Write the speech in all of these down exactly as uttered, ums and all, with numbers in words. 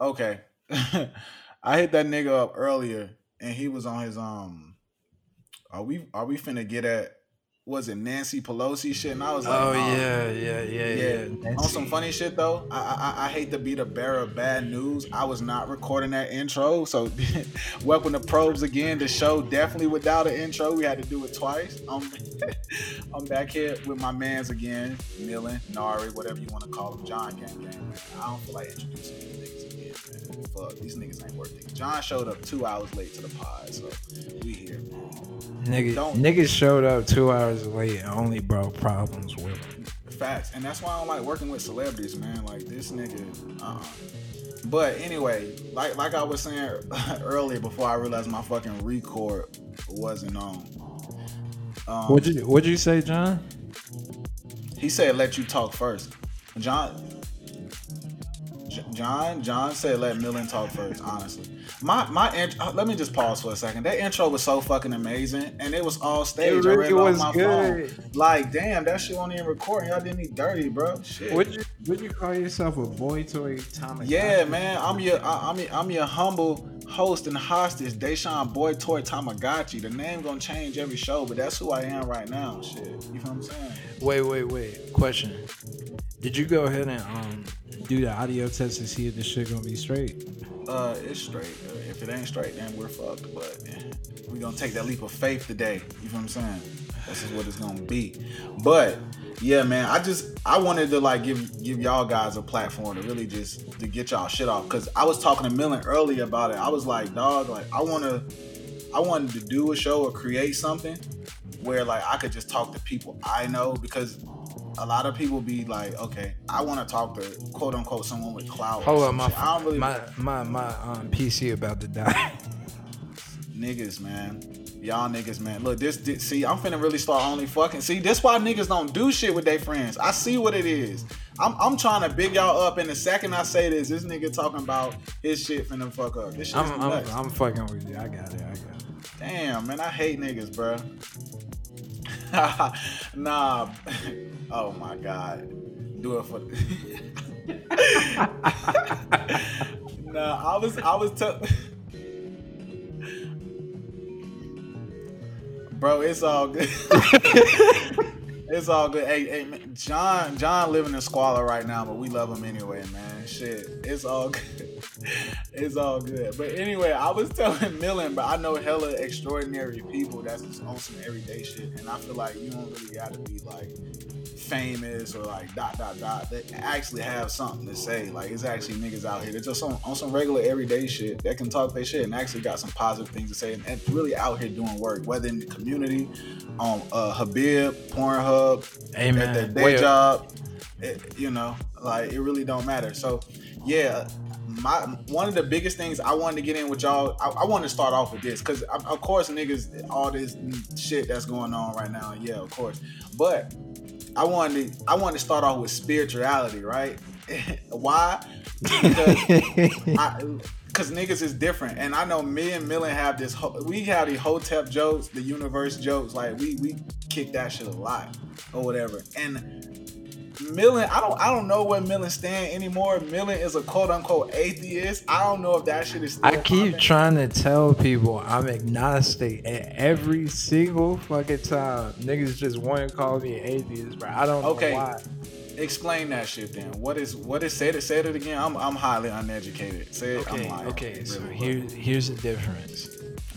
Okay. I hit that nigga up earlier and he was on his um are we are we finna get at was it Nancy Pelosi shit? And I was like, oh, oh yeah, yeah, yeah, yeah. yeah. On some funny shit though, I, I I hate to be the bearer of bad news. I was not recording that intro, so welcome to Probes again. The show definitely without an intro. We had to do it twice. Um, I'm back here with my mans again, Millennari, whatever you want to call him, John Gangang. I don't feel like introducing these niggas again, man. Fuck, these niggas ain't worth it. John showed up two hours late to the pod, so we here. Niggas, niggas showed up two hours late and only brought problems with them. Facts. And that's why I don't like working with celebrities, man. Like, this nigga, uh-uh. But anyway, like like I was saying earlier before I realized my fucking record wasn't on. Um, what'd you, what'd you say, John? He said, let you talk first. John... John John said let Millen talk first, honestly. My my int- let me just pause for a second. That intro was so fucking amazing and it was all stage. It really I read it was my good. Phone. Like, damn, that shit wasn't even recording. Y'all did me dirty, bro. Shit. Would you would you call yourself a boy toy Tamagotchi? Yeah, man. I'm your I, I'm your, I'm your humble host and hostage, Deshaun Boy Toy Tamagotchi. The name gonna change every show, but that's who I am right now. Shit. You know what I'm saying? Wait, wait, wait. Question. Did you go ahead and um do the audio test to see if this shit gonna be straight? Uh, it's straight. If it ain't straight, then we're fucked. But we gonna take that leap of faith today. You know what I'm saying? This is what it's gonna be. But yeah, man, I just I wanted to like give give y'all guys a platform to really just to get y'all shit off. Cause I was talking to Millen earlier about it. I was like, dog, like I wanna I wanted to do a show or create something where like I could just talk to people I know because. A lot of people be like, okay, I want to talk to quote unquote someone with clout. Hold on, my I don't really my my my um, P C about to die. Niggas, man, y'all niggas, man. Look, this, this see, I'm finna really start only fucking. See, this why niggas don't do shit with their friends. I see what it is. I'm I'm trying to big y'all up, and the second I say this, this nigga talking about his shit finna fuck up. This shit I'm, is nuts. I'm, I'm fucking with you. I got it. I got it. Damn, man, I hate niggas, bro. Nah. Oh my God. Do it for Nah, I was I was t- Bro, it's all good. It's all good. Hey, hey man, John John living in squalor right now, but we love him anyway, man. Shit. It's all good. It's all good. But anyway, I was telling Millen, but I know hella extraordinary people that's just on some everyday shit. And I feel like you don't really gotta be like famous or like dot dot dot. They actually have something to say. Like it's actually niggas out here that just on, on some regular everyday shit that can talk their shit and actually got some positive things to say and, and really out here doing work, whether in the community, on um, uh, Habib, Pornhub, hey, at their day Wait. job. It, you know, like it really don't matter. So yeah. My one of the biggest things I wanted to get in with y'all, I, I want to start off with this because of course niggas, all this shit that's going on right now, yeah, of course. But I wanted to, I wanted to start off with spirituality, right? Why? Because I, cause niggas is different, and I know me and Millen have this. We have the Hotep jokes, the universe jokes, like we we kick that shit a lot or whatever, and. Millen, I don't I don't know where Millen stand anymore. Millen is a quote-unquote atheist. I don't know if that shit is still I keep popping. Trying to tell people I'm agnostic and every single fucking time niggas just want to call me an atheist, bro. I don't okay. know why. Explain that shit then. What is what is say it say it again? I'm I'm highly uneducated. Say it okay, I'm lying. Okay, really so here, here's the difference.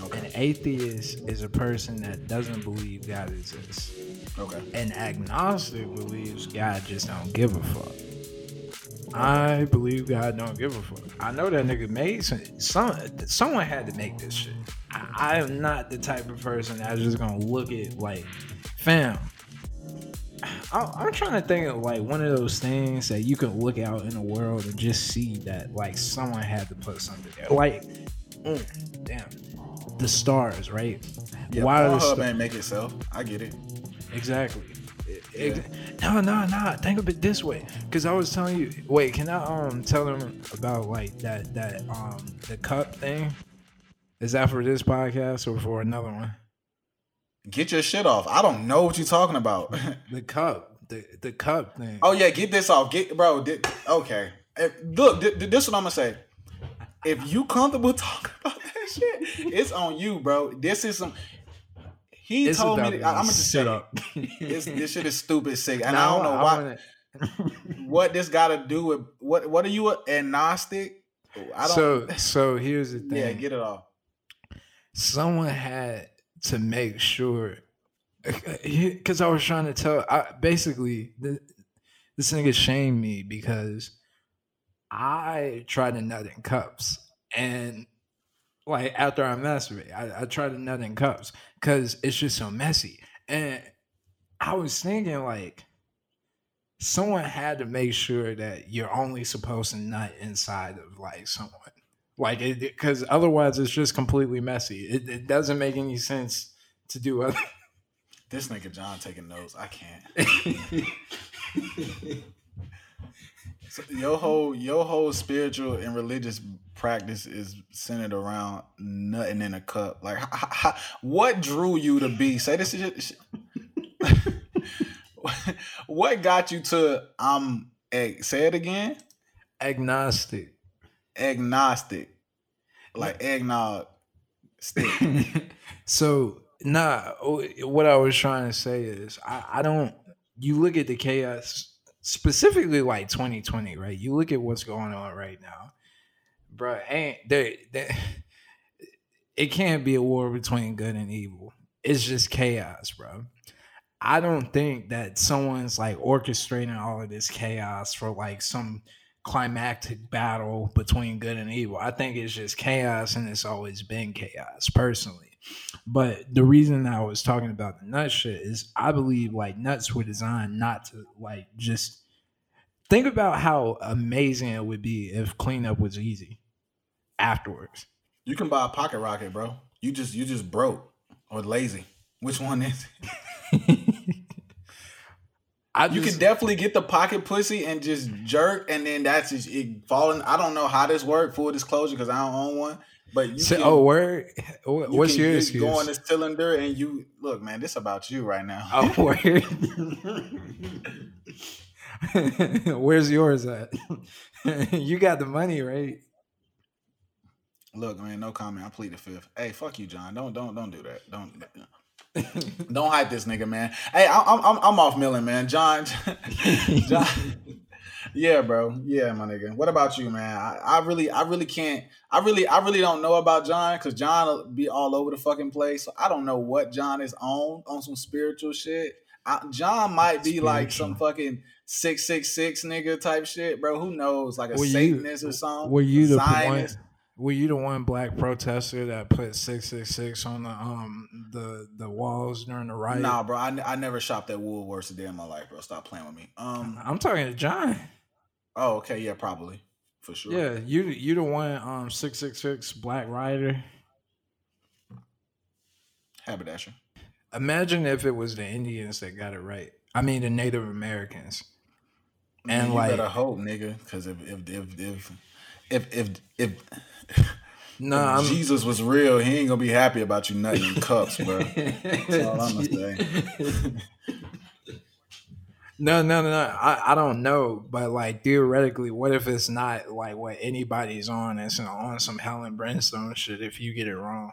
Okay. An atheist is a person that doesn't believe God exists. Okay. An agnostic believes God just don't give a fuck. I believe God don't give a fuck. I know that nigga made some, some someone had to make this shit. I, I am not the type of person that's just gonna look at like, fam. I, I'm trying to think of like one of those things that you can look out in the world and just see that like someone had to put something there. Like, mm, damn, the stars, right? Yeah, why are the stars? Pornhub ain't make itself. I get it. Exactly. Yeah. No, no, no. Think of it this way, because I was telling you. Wait, can I um tell them about like that that um the cup thing? Is that for this podcast or for another one? Get your shit off. I don't know what you're talking about. The cup, the the cup thing. Oh yeah, get this off. Get bro. Did, okay. If, look, th- th- this is what I'm gonna say. If you comfortable talking about that shit, it's on you, bro. This is some. He it's told me. That, I'm gonna just shut up. This, this shit is stupid, sick, and no, I don't know I why. What this got to do with what? What are you a agnostic? I don't. So so here's the thing. Yeah, get it off. Someone had to make sure, because I was trying to tell. I, basically, the, this nigga shamed me because I tried to nut in cups, and like after I masturbate, I, I tried to nut in cups because it's just so messy. And I was thinking like, someone had to make sure that you're only supposed to nut inside of like someone, like it, because otherwise it's just completely messy. It, it doesn't make any sense to do other. This nigga John taking notes. I can't. So your whole your whole spiritual and religious practice is centered around nothing in a cup. Like, ha, ha, ha, what drew you to be? Say this is your, what got you to um? Ag, say it again. Agnostic. Agnostic. Like eggnog. Stick. So nah, what I was trying to say is I, I don't. You look at the chaos. Specifically, like twenty twenty, right? You look at what's going on right now, bro. Ain't they, they, it can't be a war between good and evil. It's just chaos, bro. I don't think that someone's like orchestrating all of this chaos for like some climactic battle between good and evil. I think it's just chaos, and it's always been chaos, personally. But the reason I was talking about the nut shit is I believe like nuts were designed not to like just think about how amazing it would be if cleanup was easy afterwards. You can buy a pocket rocket, bro. You just you just broke or lazy. Which one is it? I just, you can definitely get the pocket pussy and just jerk, and then that's just it falling. I don't know how this worked, full disclosure, because I don't own one. But you so, can, oh, word. What's you can, your you excuse? Go on this cylinder and you look, man. This about you right now. Oh, word. Where's yours at? You got the money, right? Look, man. No comment. I plead the fifth. Hey, fuck you, John. Don't, don't, don't do that. Don't, don't hype this nigga, man. Hey, I'm, I'm, I'm off milling, man. John, John. Yeah, bro. Yeah, my nigga. What about you, man? I, I really, I really can't. I really, I really don't know about John because John be all over the fucking place. So I don't know what John is on on some spiritual shit. I, John might be spiritual. Like some fucking six six six nigga type shit, bro. Who knows? Like a were Satanist you, or something. Were you the one? Were you the one black protester that put six six six on the um the the walls during the riot? Nah, bro. I, I never shopped at Woolworths a day in my life, bro. Stop playing with me. Um, I'm talking to John. Oh, okay, yeah, probably for sure. Yeah, you you the one um six six six black rioter, haberdasher. Imagine if it was the Indians that got it right. I mean the Native Americans. And you like, better hope, nigga, because if if if if if if, if, if nah, if Jesus was real, he ain't gonna be happy about you nutting in cups, bro. That's all I'm gonna say. No, no, no, no. I, I don't know. But, like, theoretically, what if it's not, like, what anybody's on? It's on some hell and brimstone shit if you get it wrong.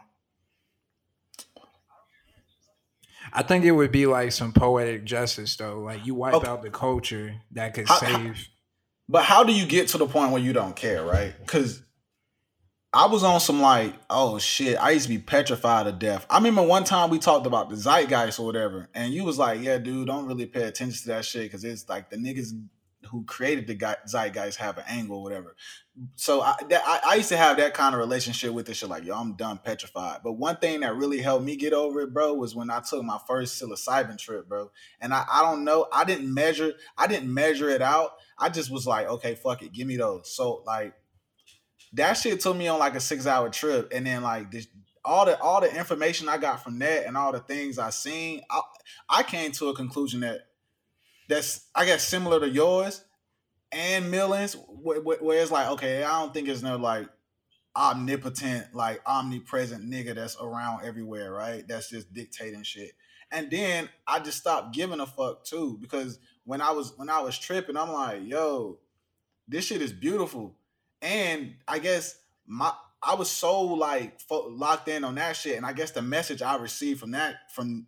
I think it would be, like, some poetic justice, though. Like, you wipe okay. out the culture that could how, save. How, but how do you get to the point where you don't care, right? Because I was on some, like, oh, shit, I used to be petrified of death. I remember one time we talked about the zeitgeist or whatever, and you was like, yeah, dude, don't really pay attention to that shit because it's like the niggas who created the zeitgeist have an angle or whatever. So I, that, I, I used to have that kind of relationship with this shit, like, yo, I'm done petrified. But one thing that really helped me get over it, bro, was when I took my first psilocybin trip, bro. And I, I don't know, I didn't measure, I didn't measure it out. I just was like, okay, fuck it, give me those. So, like, that shit took me on like a six hour trip. And then like this, all the all the information I got from that and all the things I seen, I, I came to a conclusion that that's, I guess, similar to yours and Millen's, where, where it's like, okay, I don't think it's no like omnipotent, like omnipresent nigga that's around everywhere, right? That's just dictating shit. And then I just stopped giving a fuck too, because when I was when I was tripping, I'm like, yo, this shit is beautiful. And I guess my I was so like fo- locked in on that shit, and I guess the message I received from that from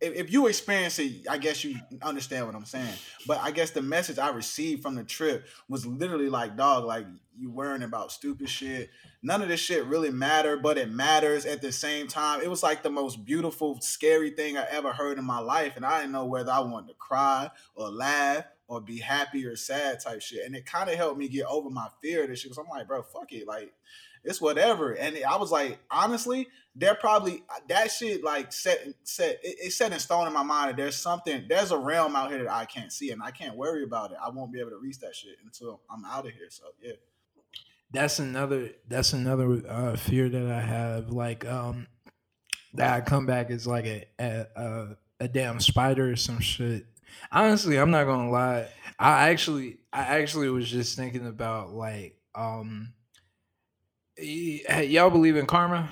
if, if you experience it, I guess you understand what I'm saying. But I guess the message I received from the trip was literally like, dog, like you worrying about stupid shit. None of this shit really matter, but it matters at the same time. It was like the most beautiful, scary thing I ever heard in my life, and I didn't know whether I wanted to cry or laugh or be happy or sad type shit. And it kind of helped me get over my fear of this shit. Cause I'm like, bro, fuck it. Like, it's whatever. And I was like, honestly, they're probably, that shit like set, set, it, it's set in stone in my mind that there's something, there's a realm out here that I can't see and I can't worry about it. I won't be able to reach that shit until I'm out of here. So yeah. That's another, that's another uh, fear that I have. Like, um, that I come back as like a, a, a, a damn spider or some shit. Honestly, I'm not gonna lie. I actually, I actually was just thinking about like, um, y- y'all believe in karma?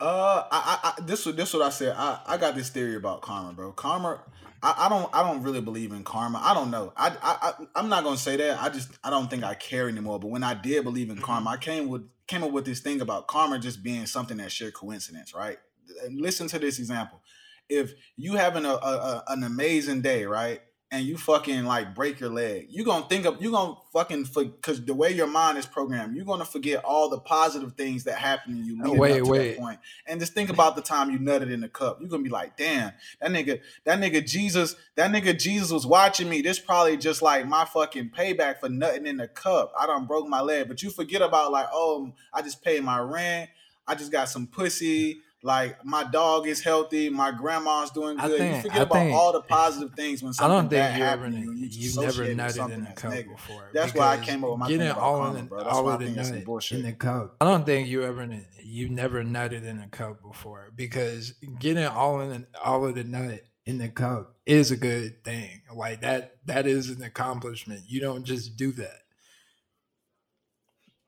Uh, I, I, this was this what I said. I, I got this theory about karma, bro. Karma. I, I don't, I don't really believe in karma. I don't know. I, I, I, I'm not gonna say that. I just, I don't think I care anymore. But when I did believe in karma, I came with, came up with this thing about karma just being something that's sheer coincidence, right? And listen to this example. If you having a, a, a an amazing day, right, and you fucking like break your leg, you gonna think of you gonna fucking because the way your mind is programmed, you're gonna forget all the positive things that happened to you leading wait, up to wait. that point. And just think about the time you nutted in the cup. You're gonna be like, damn, that nigga, that nigga Jesus, that nigga Jesus was watching me. This probably just like my fucking payback for nutting in the cup. I done broke my leg, but you forget about like, oh, I just paid my rent. I just got some pussy. Like, my dog is healthy. My grandma's doing good. Think, you forget I about think, all the positive things when something bad happens. I don't think you ever, you've never nutted in a cup before. That's why I came up with my thing about karma, bro. That's why I think it's some bullshit. In the cup. I don't think you ever, you've never nutted in a cup before, because getting all in all of the nut in the cup is a good thing. Like, that, that is an accomplishment. You don't just do that.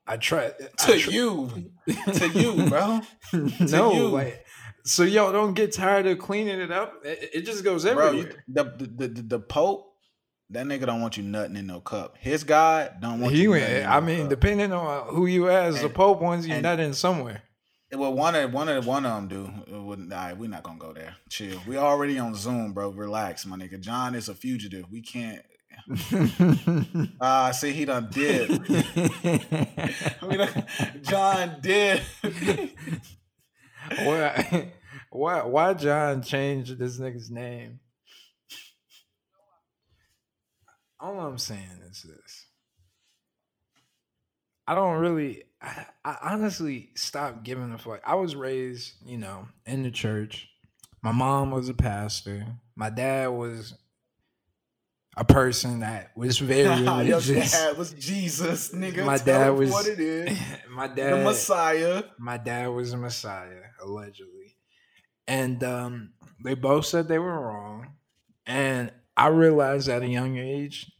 I try to I try. you, to you, bro. to no, you. Like, so y'all don't get tired of cleaning it up. It, it just goes everywhere. Bro, you, the, the the the Pope, that nigga don't want you nutting in no cup. His God don't want he, you. Nutting I in no mean, cup. Depending on who you ask, and the Pope wants you and, nutting somewhere. Well, one of one of one of them do. All right, we're not gonna go there. Chill. We already on Zoom, bro. Relax, my nigga. John is a fugitive. We can't. Ah, uh, see, he done did. John did. why, why, why John changed this nigga's name? All I'm saying is this: I don't really, I, I honestly stopped giving a fuck. I was raised, you know, in the church. My mom was a pastor. My dad was a person that was very religious. Your dad was Jesus, nigga. My dad was what it is. My dad, the Messiah. My dad was a Messiah, allegedly, and um, they both said they were wrong. And I realized at a young age.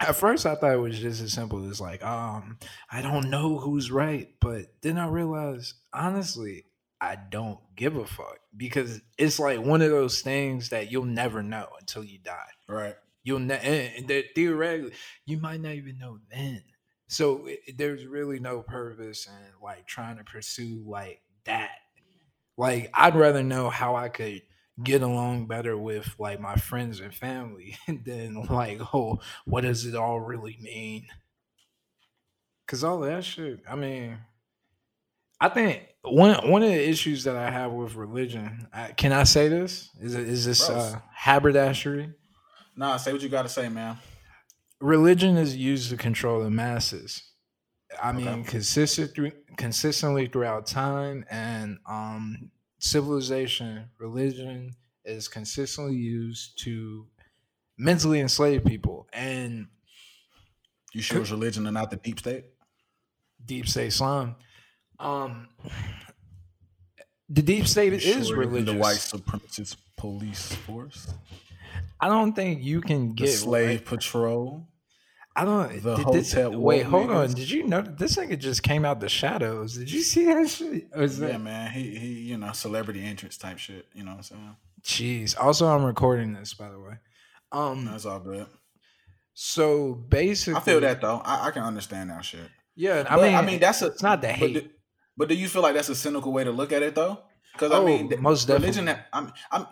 At first, I thought it was just as simple as like, um, I don't know who's right, but then I realized, honestly, I don't give a fuck, because it's like one of those things that you'll never know until you die. Right. You'll ne- and, and theoretically, you might not even know then. So it, there's really no purpose in like trying to pursue like that. Like, I'd rather know how I could get along better with like my friends and family than like, oh, what does it all really mean? Because all that shit, I mean, I think one one of the issues that I have with religion, I, can I say this? Is it, is this uh, haberdashery? Nah, say what you got to say, man. Religion is used to control the masses. I okay. mean, consistent th- consistently throughout time and um, civilization, religion is consistently used to mentally enslave people. And you sure it's religion and not the deep state? Deep state slime. Um, the deep state you is sure religious. The white supremacist police force. I don't think you can get the slave right. patrol. I don't. The Hotep. Wait, hold niggas. on. Did you know this nigga just came out the shadows? Did you see that shit? Or is yeah, that... man. He he. You know, celebrity entrance type shit. You know what I'm saying? Jeez. Also, I'm recording this, by the way. Um, that's all good. So basically, I feel that though. I, I can understand that shit. Yeah, I but, mean, I mean that's a, it's not the hate. But do, but do you feel like that's a cynical way to look at it though? Because oh, I mean, most religion. Definitely. I'm, I'm,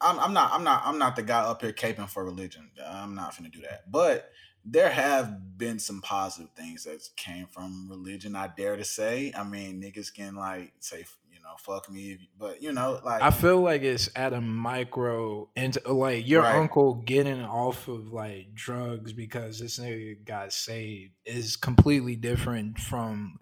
I'm, I'm not, I'm not, I'm not the guy up here caping for religion. I'm not finna do that. But there have been some positive things that came from religion. I dare to say. I mean, niggas can like say, you know, fuck me, but you know, like I feel like it's at a micro and like your right. uncle getting off of like drugs because this nigga got saved is completely different from.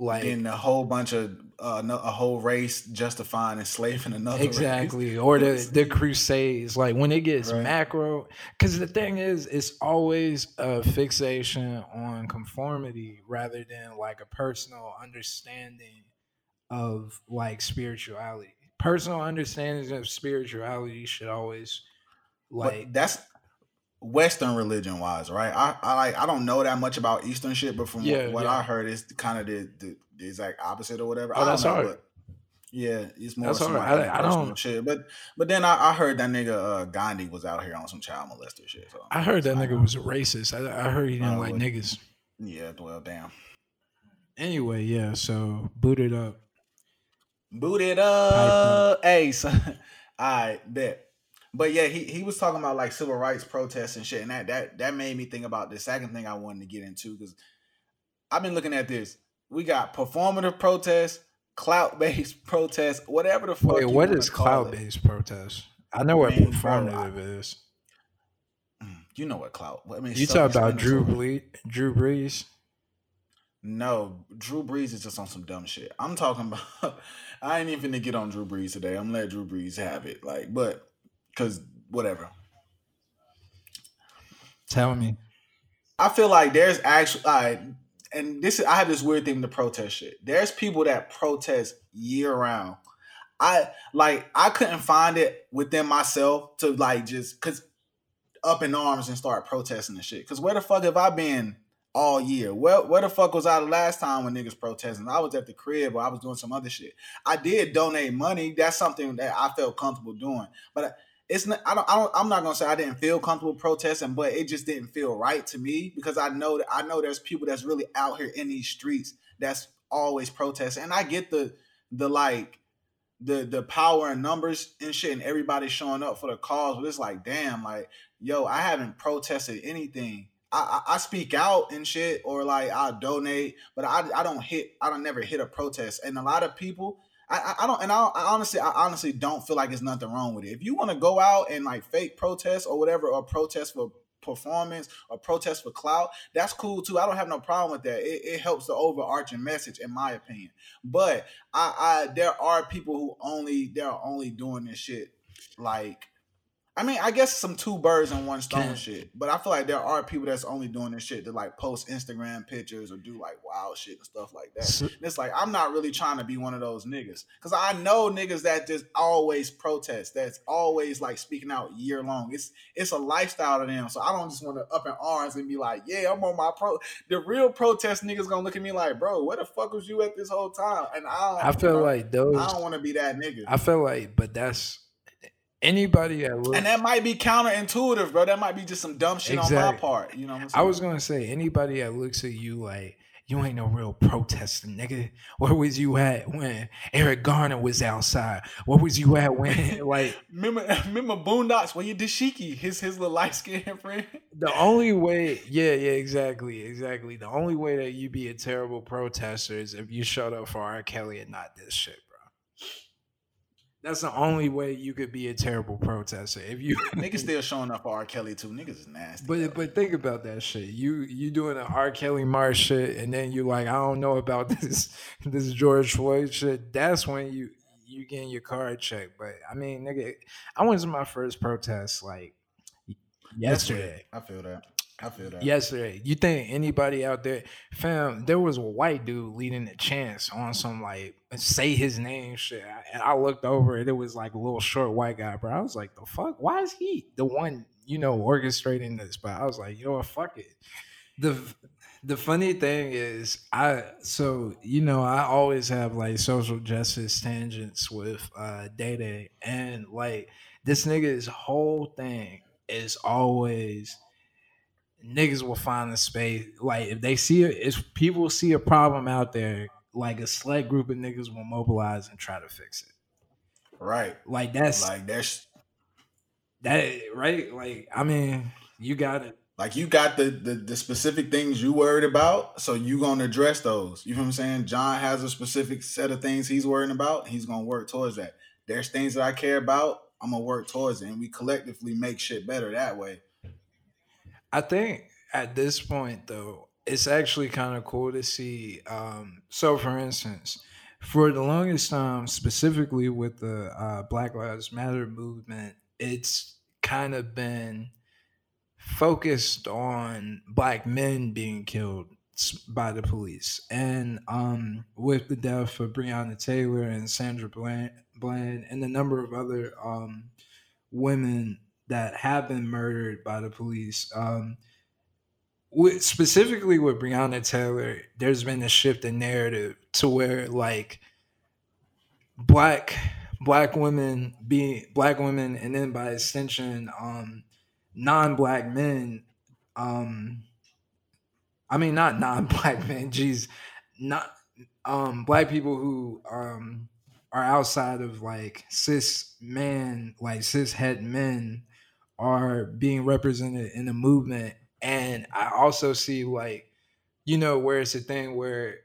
Like in a whole bunch of uh, a whole race justifying enslaving another exactly race. Or the the crusades, like when it gets right. macro, because the thing is it's always a fixation on conformity rather than like a personal understanding of like spirituality. Personal understanding of spirituality should always like but that's Western religion wise, right? I, I like I don't know that much about Eastern shit, but from yeah, what yeah. I heard, it's kind of the, the, the exact opposite or whatever. Oh, I don't that's know, hard. But yeah, it's more some like I, I don't shit. But but then I, I heard that nigga uh, Gandhi was out here on some child molester shit. So I heard that I nigga was a racist. I, I heard he didn't uh, like niggas. Yeah, well, damn. Anyway, yeah. So boot it up. Boot it up, Ace. Hey, so, I bet. But yeah, he, he was talking about like civil rights protests and shit, and that that that made me think about the second thing I wanted to get into because I've been looking at this. We got performative protests, clout-based protests, whatever the fuck. Wait, you what is clout-based protests? I know what Man, performative bro, is. You know what clout? I mean, you talk about Drew Brees, Drew Brees. No, Drew Brees is just on some dumb shit. I'm talking about. I ain't even gonna get on Drew Brees today. I'm gonna let Drew Brees have it. Like, but. Cause whatever. Tell me. I feel like there's actually, right, and this is, I have this weird thing to protest shit. There's people that protest year round. I like I couldn't find it within myself to like just cause up in arms and start protesting the shit. Cause where the fuck have I been all year? Where where the fuck was I the last time when niggas protesting? I was at the crib or I was doing some other shit. I did donate money. That's something that I felt comfortable doing, but. I, It's not. I don't. I don't. I'm not gonna say I didn't feel comfortable protesting, but it just didn't feel right to me because I know that I know there's people that's really out here in these streets that's always protesting, and I get the the like the the power and numbers and shit, and everybody showing up for the cause. But it's like, damn, like yo, I haven't protested anything. I, I, I speak out and shit, or like I donate, but I I don't hit. I don't never hit a protest, and a lot of people. I, I don't, and I, I honestly, I honestly don't feel like there's nothing wrong with it. If you want to go out and like fake protest or whatever, or protest for performance or protest for clout, that's cool too. I don't have no problem with that. It, it helps the overarching message, in my opinion. But I, I, there are people who only they're only doing this shit. Like, I mean, I guess some two birds and one stone shit. But I feel like there are people that's only doing this shit to like post Instagram pictures or do like wild shit and stuff like that. And it's like, I'm not really trying to be one of those niggas. Cause I know niggas that just always protest. That's always like speaking out year long. It's it's a lifestyle to them. So I don't just want to up in arms and be like, yeah, I'm on my pro. The real protest niggas gonna look at me like, bro, where the fuck was you at this whole time? And I I feel you know, like those I don't want to be that nigga. I feel like, but that's anybody that looks, and that might be counterintuitive, bro. That might be just some dumb shit exactly. on my part. You know what I'm saying? I was gonna say anybody that looks at you like you ain't no real protester, nigga. Where was you at when Eric Garner was outside? Where was you at when like remember remember Boondocks when you Dashiki, his his little light skinned friend? The only way yeah, yeah, exactly, exactly. The only way that you be a terrible protester is if you showed up for R. Kelly and not this shit. That's the only way you could be a terrible protester. If you niggas still showing up for R. Kelly too, niggas is nasty. But though. But think about that shit. You you doing an R. Kelly march shit, and then you like I don't know about this this George Floyd shit. That's when you you getting your card checked. But I mean, nigga, I went to my first protest like yesterday. I feel that. I feel that. Yesterday, you think anybody out there, fam? There was a white dude leading the chants on some like say his name shit, and I looked over and it was like a little short white guy, bro. I was like, the fuck? Why is he the one you know orchestrating this? But I was like, you know what? Fuck it. the The funny thing is, I so you know I always have like social justice tangents with uh, Day Day, and like this nigga's whole thing is always. niggas will find the space. Like, if they see it, if people see a problem out there, like, a select group of niggas will mobilize and try to fix it. Right. Like, that's... Like, that's... That, right? Like, I mean, you got it. Like, you got the, the, the specific things you worried about, so you gonna address those. You know what I'm saying? John has a specific set of things he's worrying about, and he's gonna work towards that. There's things that I care about, I'm gonna work towards it, and we collectively make shit better that way. I think at this point, though, it's actually kind of cool to see. Um, so, for instance, for the longest time, specifically with the uh, Black Lives Matter movement, it's kind of been focused on Black men being killed by the police. And um, with the death of Breonna Taylor and Sandra Bland, Bland and a number of other um, women that have been murdered by the police. Um, with, specifically with Breonna Taylor, there's been a shift in narrative to where, like, black black women being black women, and then by extension, um, non-black men. Um, I mean, not non-black men. Geez, not um, black people who. Um, are outside of, like, cis men, like, cis het men are being represented in the movement. And I also see, like, you know, where it's a thing where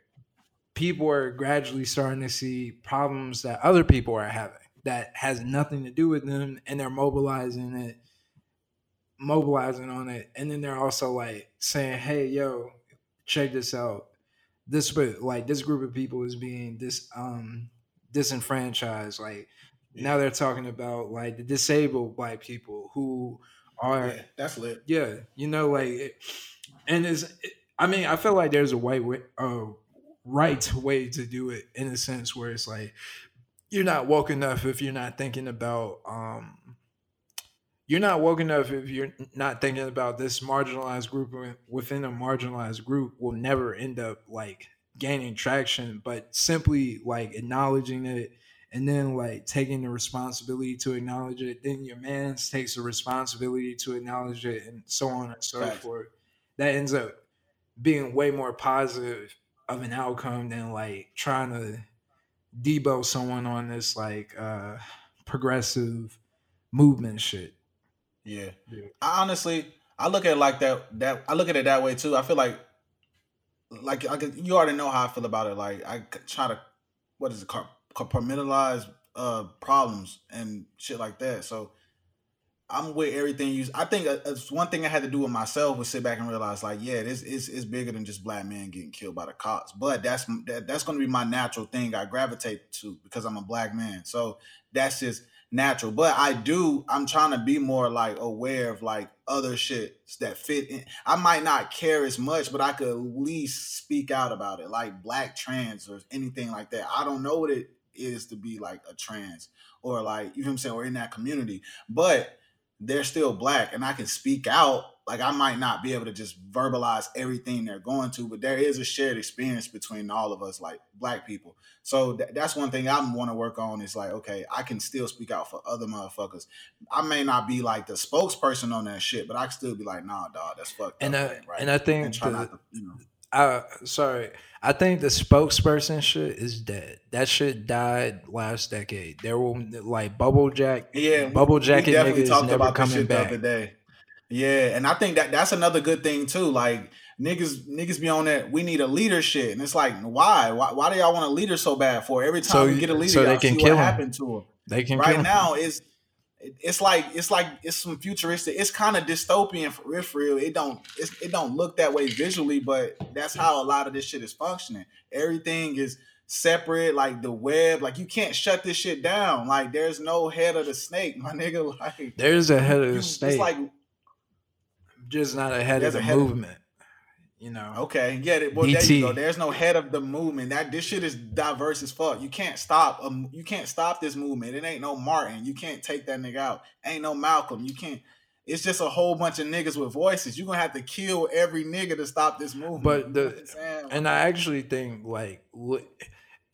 people are gradually starting to see problems that other people are having that has nothing to do with them, and they're mobilizing it, mobilizing on it. And then they're also, like, saying, hey, yo, check this out. This, like, this group of people is being this, um, disenfranchised. Like, yeah. Now they're talking about, like, the disabled black people who are yeah, that's lit. Yeah, you know, like, it, and it's. It, I mean, I feel like there's a white way, uh, right way to do it, in a sense where it's like you're not woke enough if you're not thinking about. Um, you're not woke enough if you're not thinking about this marginalized group within a marginalized group will never end up, like, gaining traction, but simply, like, acknowledging it and then, like, taking the responsibility to acknowledge it. Then your man takes the responsibility to acknowledge it, and so on and so right. forth. That ends up being way more positive of an outcome than, like, trying to debo someone on this, like, uh, progressive movement shit. Yeah. yeah. I honestly, I look at it like that, that, I look at it that way too. I feel like Like, I could, you already know how I feel about it. Like, I try to, what is it, compartmentalize uh, problems and shit like that. So, I'm with everything you... I think it's one thing I had to do with myself was sit back and realize, like, yeah, this is it's bigger than just black men getting killed by the cops. But that's that, that's going to be my natural thing I gravitate to because I'm a black man. So, that's just natural. But I do... I'm trying to be more, like, aware of, like, other shit that fit in. I might not care as much, but I could at least speak out about it, like black trans or anything like that. I don't know what it is to be, like, a trans or, like, you know what I'm saying, or in that community, but they're still black and I can speak out. Like, I might not be able to just verbalize everything they're going to, but there is a shared experience between all of us, like, black people. So th- that's one thing I want to work on is, like, okay, I can still speak out for other motherfuckers. I may not be, like, the spokesperson on that shit, but I can still be like, nah, dog, that's fucked and up. I, right? And I think, and try the, not to, you know. I, sorry, I think the spokesperson shit is dead. That shit died last decade. There were, like, bubble jack, yeah, bubble jacket niggas never coming back. The other day. Yeah, and I think that that's another good thing too. Like, niggas, niggas be on that. We need a leader shit, and it's like, why? Why, why do y'all want a leader so bad? For every time so, we get a leader, so y'all see what happened to him. They can right kill now. Him. It's it's like it's like it's some futuristic. It's kind of dystopian for real, for real. It don't it's, it don't look that way visually, but that's how a lot of this shit is functioning. Everything is separate, like the web. Like, you can't shut this shit down. Like, there's no head of the snake, my nigga. Like, there's a head of the snake. It's like. Just not a head There's of the head movement, of, you know. Okay, yeah. Well, D T. There you go. There's no head of the movement. That this shit is diverse as fuck. You can't stop. Um, you can't stop this movement. It ain't no Martin. You can't take that nigga out. Ain't no Malcolm. You can't. It's just a whole bunch of niggas with voices. You're gonna have to kill every nigga to stop this movement. But the and I actually think like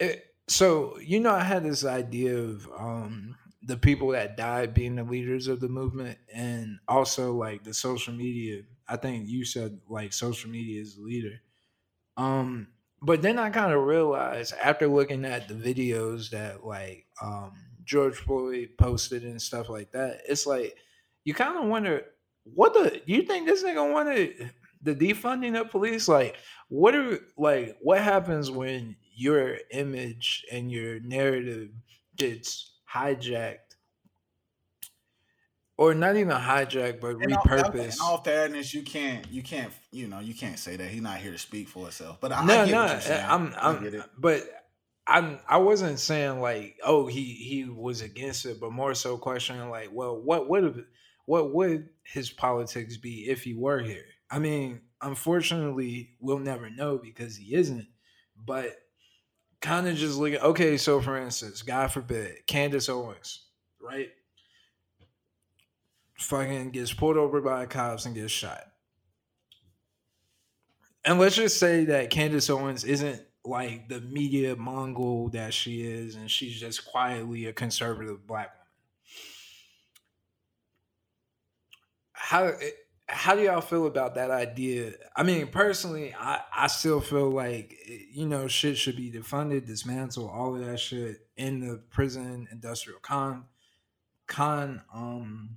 it, so. You know, I had this idea of um. the people that died being the leaders of the movement, and also like the social media. I think you said like social media is the leader. Um, but then I kind of realized after looking at the videos that like um, George Floyd posted and stuff like that, it's like you kind of wonder, what the you think this nigga wanted the defunding of police? Like, what are like what happens when your image and your narrative gets hijacked? Or not even hijacked, but repurposed. In all fairness, you can't, you can't, you know, you can't say that. He's not here to speak for himself. But I, no, I get no, what you're saying. I'm, I'm, I get it. But I'm, I wasn't saying like, oh, he, he was against it, but more so questioning like, well, what would, what would his politics be if he were here? I mean, unfortunately, we'll never know because he isn't. But kind of just looking. Okay, so for instance, God forbid, Candace Owens, right? Fucking gets pulled over by cops and gets shot. And let's just say that Candace Owens isn't like the media mongol that she is, and she's just quietly a conservative black woman. How how do y'all feel about that idea? I mean, personally, I, I still feel like, you know, shit should be defunded, dismantled, all of that shit in the prison industrial con con um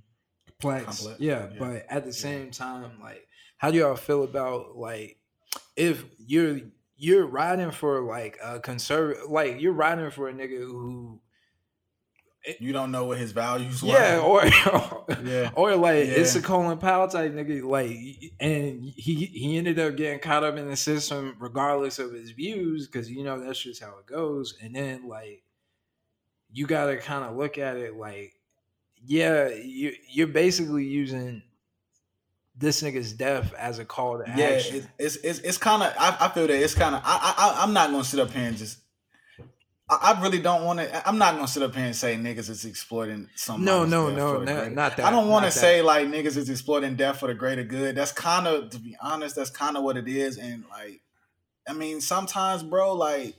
Complex. Yeah, yeah, but at the same yeah. time, like, how do y'all feel about like if you're you're riding for like a conservative, like you're riding for a nigga who it, you don't know what his values were, yeah, or yeah. or like yeah. it's a Colin Powell type nigga, like, and he he ended up getting caught up in the system regardless of his views because you know that's just how it goes, and then like you gotta kind of look at it like. Yeah, you, you're basically using this nigga's death as a call to yeah, action. Yeah, it's it's it's kind of. I, I feel that it's kind of. I I I'm not gonna sit up here and just. I, I really don't want to. I'm not gonna sit up here and say niggas is exploiting somebody. No, no, no, no, not that. I don't want to say like niggas is exploiting death for the greater good. That's kind of, to be honest, that's kind of what it is. And like, I mean, sometimes, bro, like.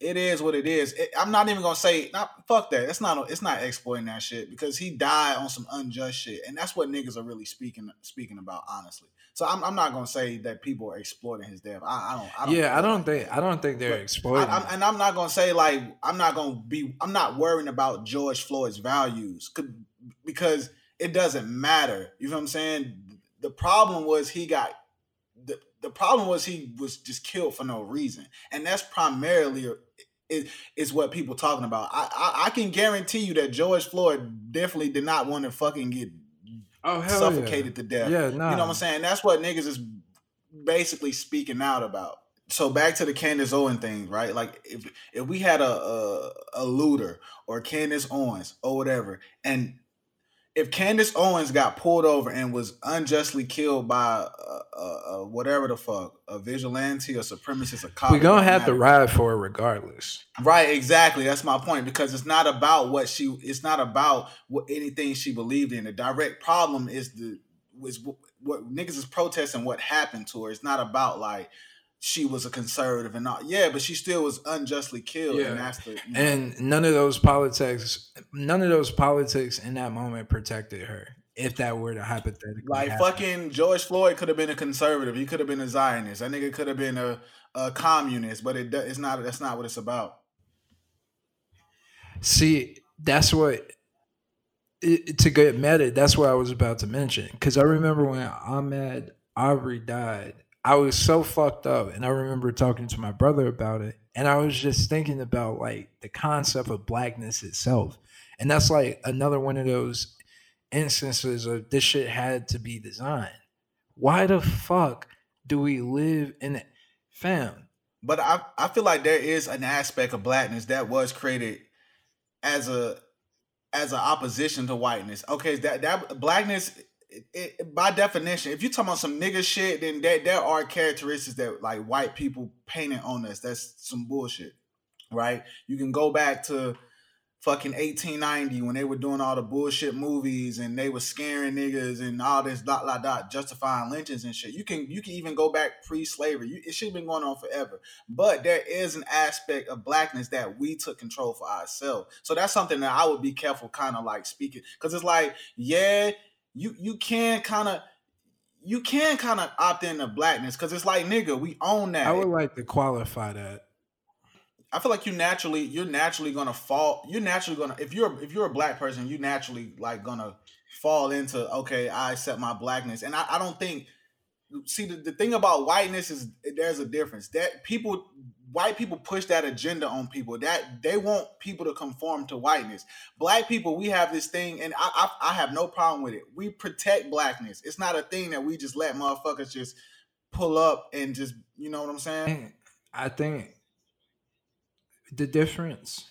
It is what it is. It, I'm not even gonna say not fuck that. It's not it's not exploiting that shit because he died on some unjust shit, and that's what niggas are really speaking speaking about, honestly. So I'm I'm not gonna say that people are exploiting his death. I, I don't. I don't yeah, I don't think I don't think they're but exploiting. I, I'm, and I'm not gonna say like I'm not gonna be. I'm not worrying about George Floyd's values could, because it doesn't matter. You know what I'm saying? The problem was he got. The, The problem was he was just killed for no reason, and that's primarily is is what people talking about. I, I I can guarantee you that George Floyd definitely did not want to fucking get oh, hell suffocated yeah. to death. Yeah, nah. You know what I'm saying? That's what niggas is basically speaking out about. So back to the Candace Owens thing, right? Like if if we had a a, a looter or Candace Owens or whatever, and if Candace Owens got pulled over and was unjustly killed by uh, uh, whatever the fuck, a vigilante or supremacist, a cop, we're gonna have to ride for it regardless. Right, exactly. That's my point because it's not about what she. It's not about what anything she believed in. The direct problem is the was what, what niggas is protesting what happened to her. It's not about like. She was a conservative and not, yeah, but she still was unjustly killed. Yeah. And that's the, you know. And none of those politics, none of those politics in that moment protected her. If that were to hypothetically like happen. Fucking George Floyd could have been a conservative. He could have been a Zionist. That nigga could have been a, a communist, but it it's not, that's not what it's about. See, that's what, it, to get meta, that's what I was about to mention. Cause I remember when Ahmaud Arbery died, I was so fucked up, and I remember talking to my brother about it, and I was just thinking about like the concept of blackness itself, and that's like another one of those instances of this shit had to be designed. Why the fuck do we live in it, fam? But I I feel like there is an aspect of blackness that was created as a as an opposition to whiteness. Okay, that that blackness. It, it, by definition, if you're talking about some nigga shit, then there, there are characteristics that like white people painted on us. That's some bullshit, right? You can go back to fucking eighteen ninety when they were doing all the bullshit movies and they were scaring niggas and all this dot dot dot justifying lynchings and shit. You can you can even go back pre-slavery. You, it should have been going on forever. But there is an aspect of blackness that we took control for ourselves. So that's something that I would be careful kind of like speaking because it's like, yeah. You you can kind of you can kind of opt into blackness because it's like, nigga, we own that. I would like to qualify that. I feel like you naturally, you're naturally gonna fall. You're naturally gonna if you're if you're a black person, you naturally like gonna fall into okay, I accept my blackness, and I, I don't think. See, the, the thing about whiteness is there's a difference that people, white people push that agenda on people that they want people to conform to whiteness. Black people, we have this thing, and I, I, I have no problem with it. We protect blackness. It's not a thing that we just let motherfuckers just pull up and just, you know what I'm saying? I think the difference,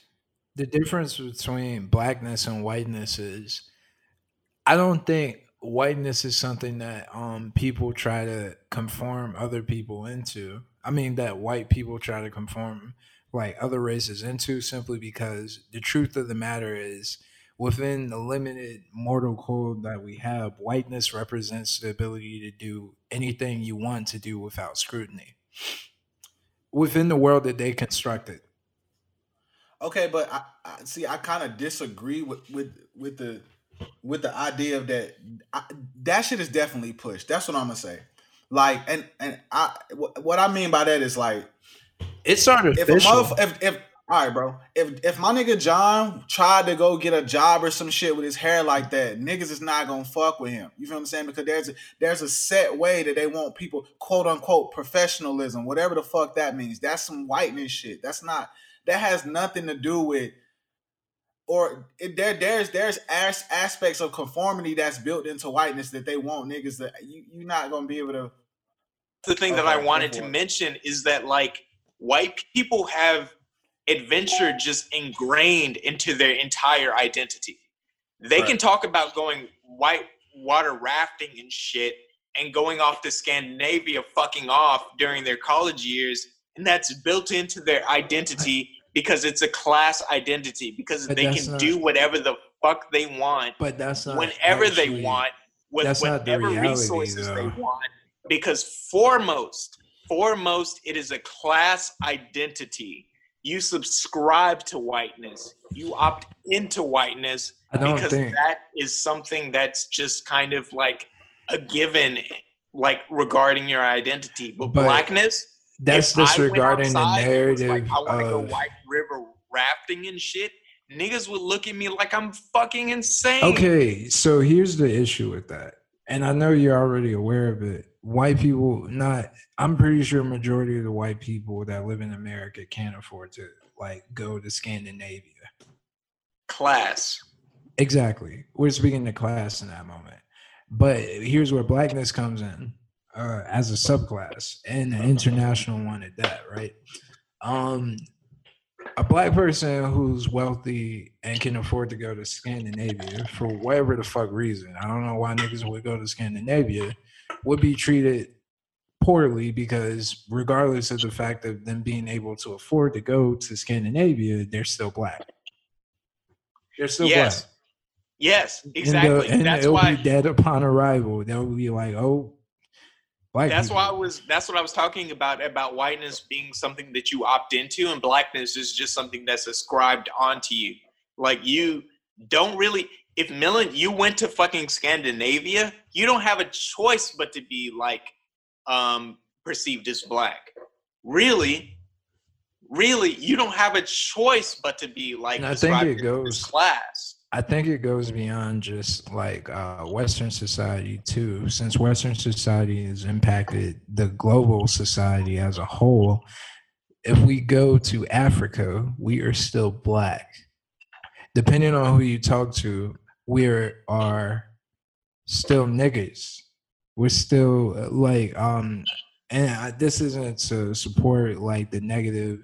the difference between blackness and whiteness is, I don't think whiteness is something that um people try to conform other people into. I mean, that white people try to conform like other races into, simply because the truth of the matter is, within the limited mortal code that we have, whiteness represents the ability to do anything you want to do without scrutiny within the world that they constructed. Okay, but I, I see. I kind of disagree with with with the. With the idea of that, I, that shit is definitely pushed. That's what I'm gonna say. Like, and and I, w- what I mean by that is like, it's artificial. If, a motherf- if if all right, bro. If if my nigga John tried to go get a job or some shit with his hair like that, niggas is not gonna fuck with him. You feel what I'm saying? Because there's a, there's a set way that they want people, quote unquote, professionalism, whatever the fuck that means. That's some whiteness shit. That's not. That has nothing to do with. Or it, there, there's there's as, aspects of conformity that's built into whiteness that they want niggas that you, you're not gonna be able to. The thing that I wanted to mention is that like white people have adventure just ingrained into their entire identity. They right. can talk about going white water rafting and shit and going off to Scandinavia fucking off during their college years, and that's built into their identity. Because it's a class identity, because but they can not, do whatever the fuck they want, but that's not whenever actually, they want, with whatever the reality, resources though. They want. Because foremost, foremost, it is a class identity. You subscribe to whiteness. You opt into whiteness because think. that is something that's just kind of like a given, like regarding your identity. But, but blackness... That's if disregarding outside, the narrative. Like, I want to go white river rafting and shit. Niggas would look at me like I'm fucking insane. Okay, so here's the issue with that, and I know you're already aware of it. White people, not. I'm pretty sure majority of the white people that live in America can't afford to like go to Scandinavia. Class. Exactly. We're speaking to class in that moment, but here's where blackness comes in. Uh, as a subclass and an international one at that, right? Um, a black person who's wealthy and can afford to go to Scandinavia for whatever the fuck reason, I don't know why niggas would go to Scandinavia, would be treated poorly because regardless of the fact of them being able to afford to go to Scandinavia, they're still black. They're still yes. black. Yes, exactly. And, and That's they'll why- be dead upon arrival. They'll be like, oh, White that's people. why I was. That's what I was talking about about whiteness being something that you opt into, and blackness is just something that's ascribed onto you. Like you don't really. If Millen, you went to fucking Scandinavia, you don't have a choice but to be like um, perceived as black. Really, really, you don't have a choice but to be like. And I think it goes class. I think it goes beyond just like uh, Western society too, since Western society has impacted the global society as a whole. If we go to Africa, we are still black. Depending on who you talk to, we are, are still niggas. We're still like, um, and I, this isn't to support like the negative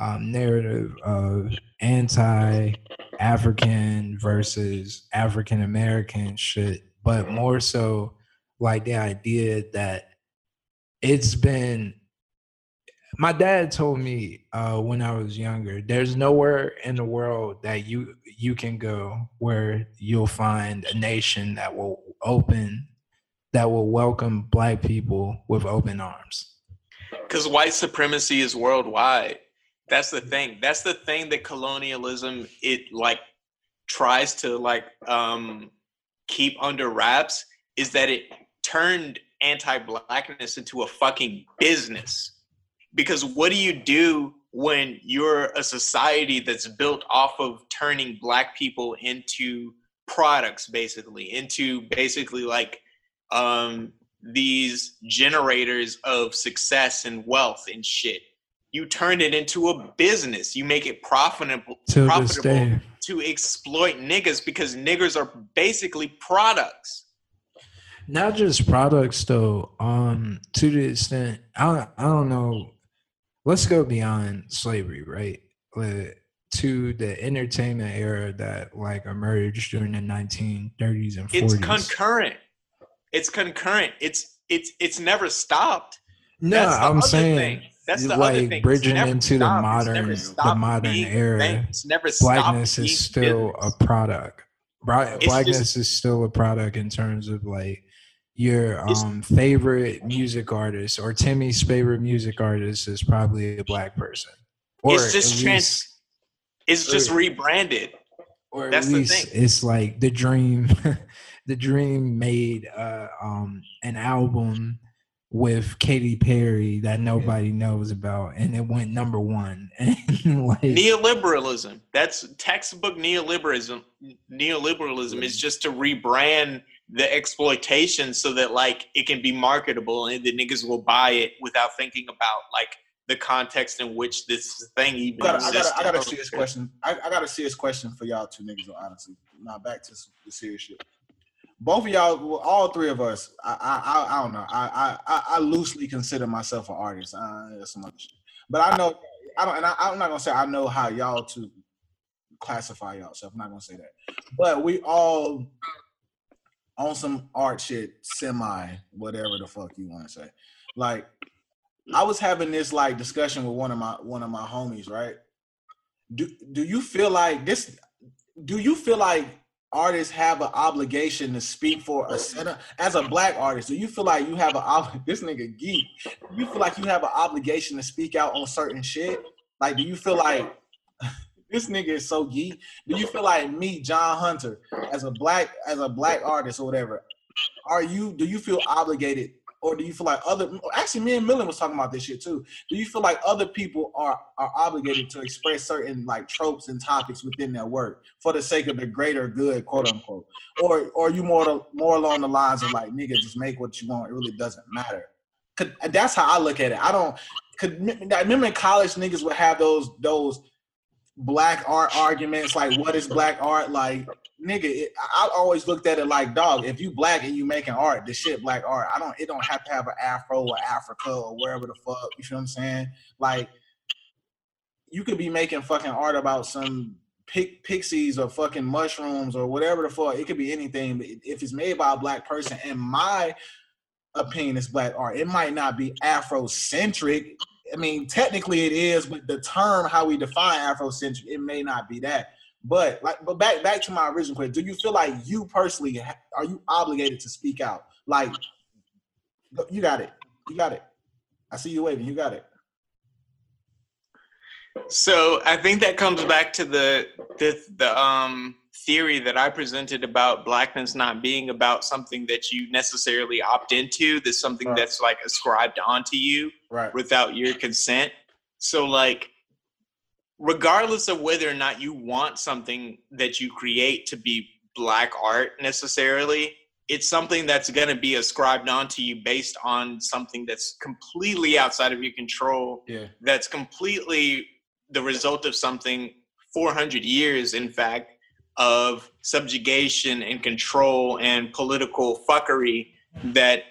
um, narrative of anti African versus African American shit, but more so like the idea that it's been. My dad told me uh, when I was younger, there's nowhere in the world that you you can go where you'll find a nation that will open, that will welcome black people with open arms. Because white supremacy is worldwide. That's the thing. That's the thing that colonialism, it like tries to like um, keep under wraps, is that it turned anti-blackness into a fucking business. Because what do you do when you're a society that's built off of turning black people into products, basically, into basically like um, these generators of success and wealth and shit? You turn it into a business. You make it profitable, to profitable to exploit niggas, because niggas are basically products. Not just products, though. Um, to the extent, I I don't know. Let's go beyond slavery, right? Like, to the entertainment era that like emerged during the nineteen thirties and forties. It's concurrent. It's concurrent. It's it's it's never stopped. No, That's I'm saying thing. That's the like other thing. Bridging into stopped. the modern the modern era. Thing. It's never stopped. Blackness is still business. a product. Blackness just, is still a product in terms of like your um, favorite music artist, or Timmy's favorite music artist is probably a black person. Or it's just trans. Least, it's just or, rebranded. Or That's at least the thing. It's like the dream. The dream made uh, um, an album with Katy Perry that nobody knows about, and it went number one. And like, neoliberalism. That's textbook neoliberalism. Neoliberalism is just to rebrand the exploitation so that like it can be marketable and the niggas will buy it without thinking about like the context in which this thing even I gotta, exists. I gotta, I gotta see this question. I, I got a serious question for y'all two niggas, honestly. Now back to the serious shit. Both of y'all, all three of us, I I I don't know. I I I loosely consider myself an artist. Uh, some other shit. But I know I don't, and I, I'm not gonna say I know how y'all to classify y'all. So I'm not gonna say that. But we all on some art shit, semi, whatever the fuck you want to say. Like, I was having this like discussion with one of my one of my homies, right? Do do you feel like this? Do you feel like artists have an obligation to speak for a center? As a black artist, do you feel like you have a this nigga geek? Do you feel like you have an obligation to speak out on certain shit? Like, do you feel like this nigga is so geek? Do you feel like me, John Hunter, as a black as a black artist or whatever? Are you? Do you feel obligated, or do you feel like other? Actually, me and Millen was talking about this shit too. Do you feel like other people are are obligated to express certain like tropes and topics within their work for the sake of the greater good, quote unquote? Or or are you more to, more along the lines of like, nigga, just make what you want. It really doesn't matter. Cause that's how I look at it. I don't. Cause I remember in college, niggas would have those those. black art arguments, like what is black art? Like, nigga, it, I always looked at it like, dog, if you black and you making art, this shit black art. I don't, it don't have to have an afro or Africa or wherever the fuck, you feel what I'm saying? Like, you could be making fucking art about some pic, pixies or fucking mushrooms or whatever the fuck. It could be anything, but if it's made by a black person, in my opinion, it's black art. It might not be Afrocentric. I mean, technically it is, but the term, how we define Afrocentric, it may not be that. But like, but back back to my original question: do you feel like you personally are you obligated to speak out? Like, you got it, you got it. I see you waving. You got it. So I think that comes back to the the the um theory that I presented about blackness not being about something that you necessarily opt into. There's something right. that's like ascribed onto you right. without your consent. So like, regardless of whether or not you want something that you create to be black art necessarily, it's something that's going to be ascribed onto you based on something that's completely outside of your control. Yeah. That's completely the result of something four hundred years, in fact, of subjugation and control and political fuckery that